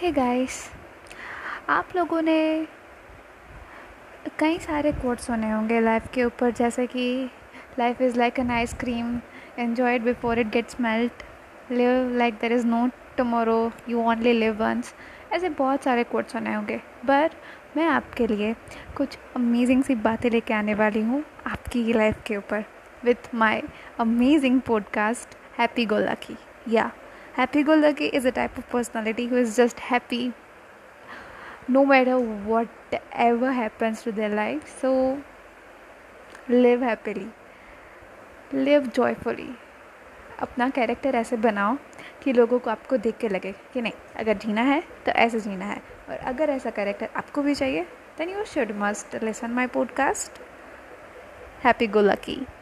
Hey guys, आप लोगों ने कई सारे कोट्स सुने होंगे लाइफ के ऊपर, जैसे कि life is like an ice cream, enjoy it before it gets melt, live like there is no tomorrow, you only live once. ऐसे बहुत सारे कोट्स सुने होंगे, पर मैं आपके लिए कुछ अमेजिंग सी बातें लेके आने वाली हूँ आपकी लाइफ के ऊपर with my amazing podcast happy go lucky. या Happy Go Lucky is a type of personality who is just happy no matter whatever happens to their life. So live happily, live joyfully. अपना character ऐसे बनाओ कि लोगों को आपको देख के लगे कि नहीं, अगर जीना है तो ऐसे जीना है। और अगर ऐसा कैरेक्टर आपको भी चाहिए, then you should must listen my podcast Happy Go Lucky.